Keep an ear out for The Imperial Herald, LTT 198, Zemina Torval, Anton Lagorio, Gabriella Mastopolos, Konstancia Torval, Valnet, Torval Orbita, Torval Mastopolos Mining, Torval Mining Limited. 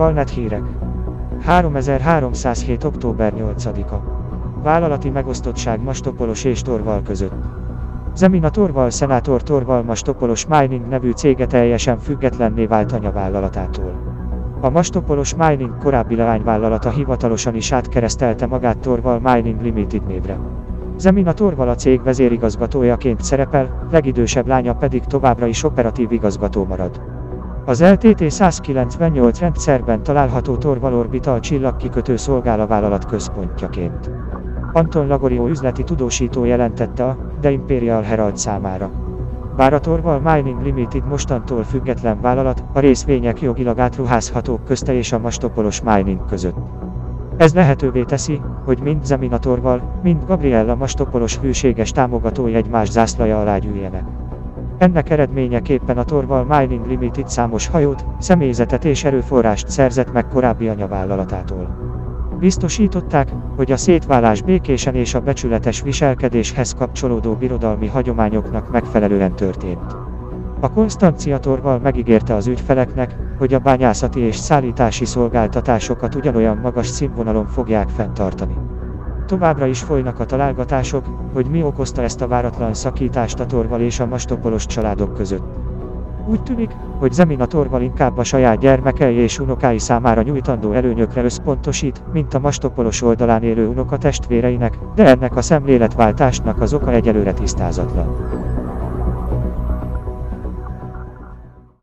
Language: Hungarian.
Valnet hírek. 3307. október 8-a. Vállalati megosztottság Mastopolos és Torval között. Zemina Torval szenátor Torval Mastopolos Mining nevű cége teljesen függetlenné vált anyavállalatától. A Mastopolos Mining korábbi leányvállalata hivatalosan is átkeresztelte magát Torval Mining Limited névre. Zemina Torval a cég vezérigazgatójaként szerepel, legidősebb lánya pedig továbbra is operatív igazgató marad. Az LTT 198 rendszerben található Torval Orbita a csillagkikötő szolgál a vállalat központjaként. Anton Lagorio üzleti tudósító jelentette a The Imperial Herald számára. Bár a Torval Mining Limited mostantól független vállalat, a részvények jogilag átruházhatók közte és a Mastopolos Mining között. Ez lehetővé teszi, hogy mind Zemina Torval, mind Gabriella Mastopolos hűséges támogatói egymás zászlaja alá gyűljenek. Ennek eredményeképpen a Torval Mining Limited számos hajót, személyzetet és erőforrást szerzett meg korábbi anyavállalatától. Biztosították, hogy a szétválás békésen és a becsületes viselkedéshez kapcsolódó birodalmi hagyományoknak megfelelően történt. A Konstancia Torval megígérte az ügyfeleknek, hogy a bányászati és szállítási szolgáltatásokat ugyanolyan magas színvonalon fogják fenntartani. Továbbra is folynak a találgatások, hogy mi okozta ezt a váratlan szakítást a Torval és a Mastopolos családok között. Úgy tűnik, hogy Zemina Torval inkább a saját gyermekei és unokái számára nyújtandó előnyökre összpontosít, mint a Mastopolos oldalán élő unokatestvéreinek, de ennek a szemléletváltásnak az oka egyelőre tisztázatlan.